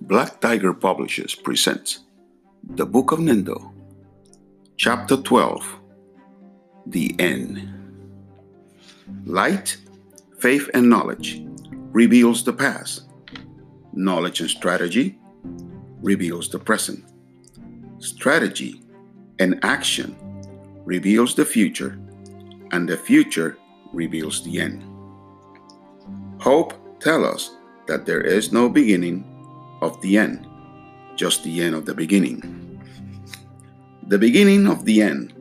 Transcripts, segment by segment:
Black Tiger Publishers presents The Book of Nindo, Chapter 12, The End. Light, faith, and knowledge reveals the past. Knowledge and strategy reveals the present. Strategy and action reveals the future, and the future reveals the end. Hope tells us that there is no beginning of the end, just the end of the beginning. The beginning of the end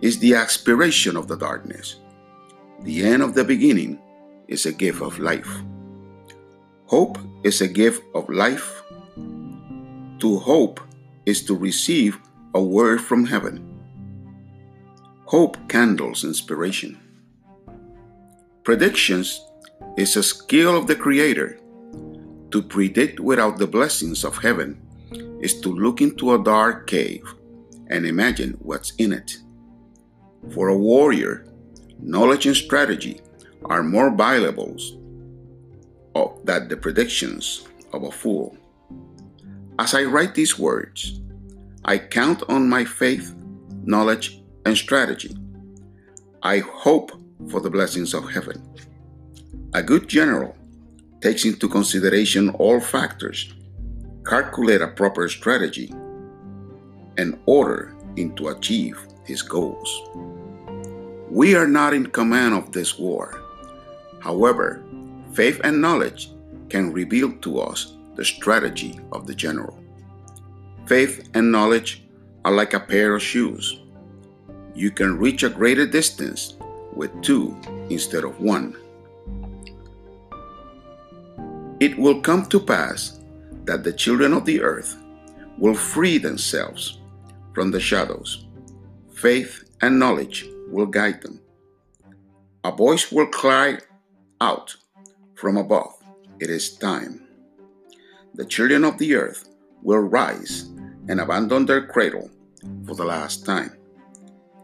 is the aspiration of the darkness. The end of the beginning is a gift of life. Hope is a gift of life. To hope is to receive a word from heaven. Hope kindles inspiration. Predictions is a skill of the Creator. To predict without the blessings of heaven is to look into a dark cave and imagine what's in it. For a warrior, knowledge and strategy are more valuable than the predictions of a fool. As I write these words, I count on my faith, knowledge, and strategy. I hope for the blessings of heaven. A good general takes into consideration all factors, calculate a proper strategy, and order in to achieve his goals. We are not in command of this war. However, faith and knowledge can reveal to us the strategy of the general. Faith and knowledge are like a pair of shoes. You can reach a greater distance with two instead of one. It will come to pass that the children of the earth will free themselves from the shadows. Faith and knowledge will guide them. A voice will cry out from above, "It is time." The children of the earth will rise and abandon their cradle for the last time,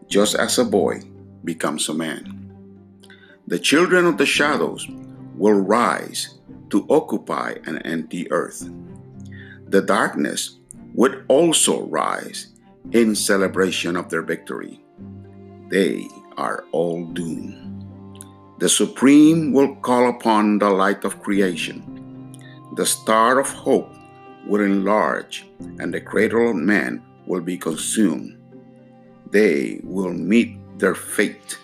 just as a boy becomes a man. The children of the shadows will rise to occupy an empty earth. The darkness would also rise in celebration of their victory. They are all doomed. The Supreme will call upon the light of creation. The star of hope will enlarge, and the cradle of man will be consumed. They will meet their fate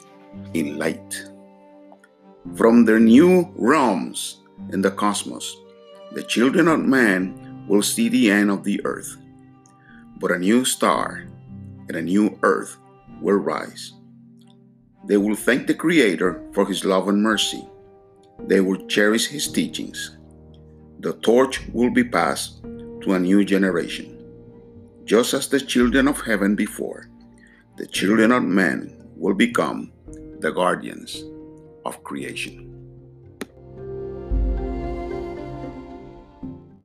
in light. From their new realms in the cosmos, the children of man will see the end of the earth. But a new star and a new earth will rise. They will thank the Creator for His love and mercy. They will cherish His teachings. The torch will be passed to a new generation. Just as the children of heaven before, the children of man will become the guardians of creation.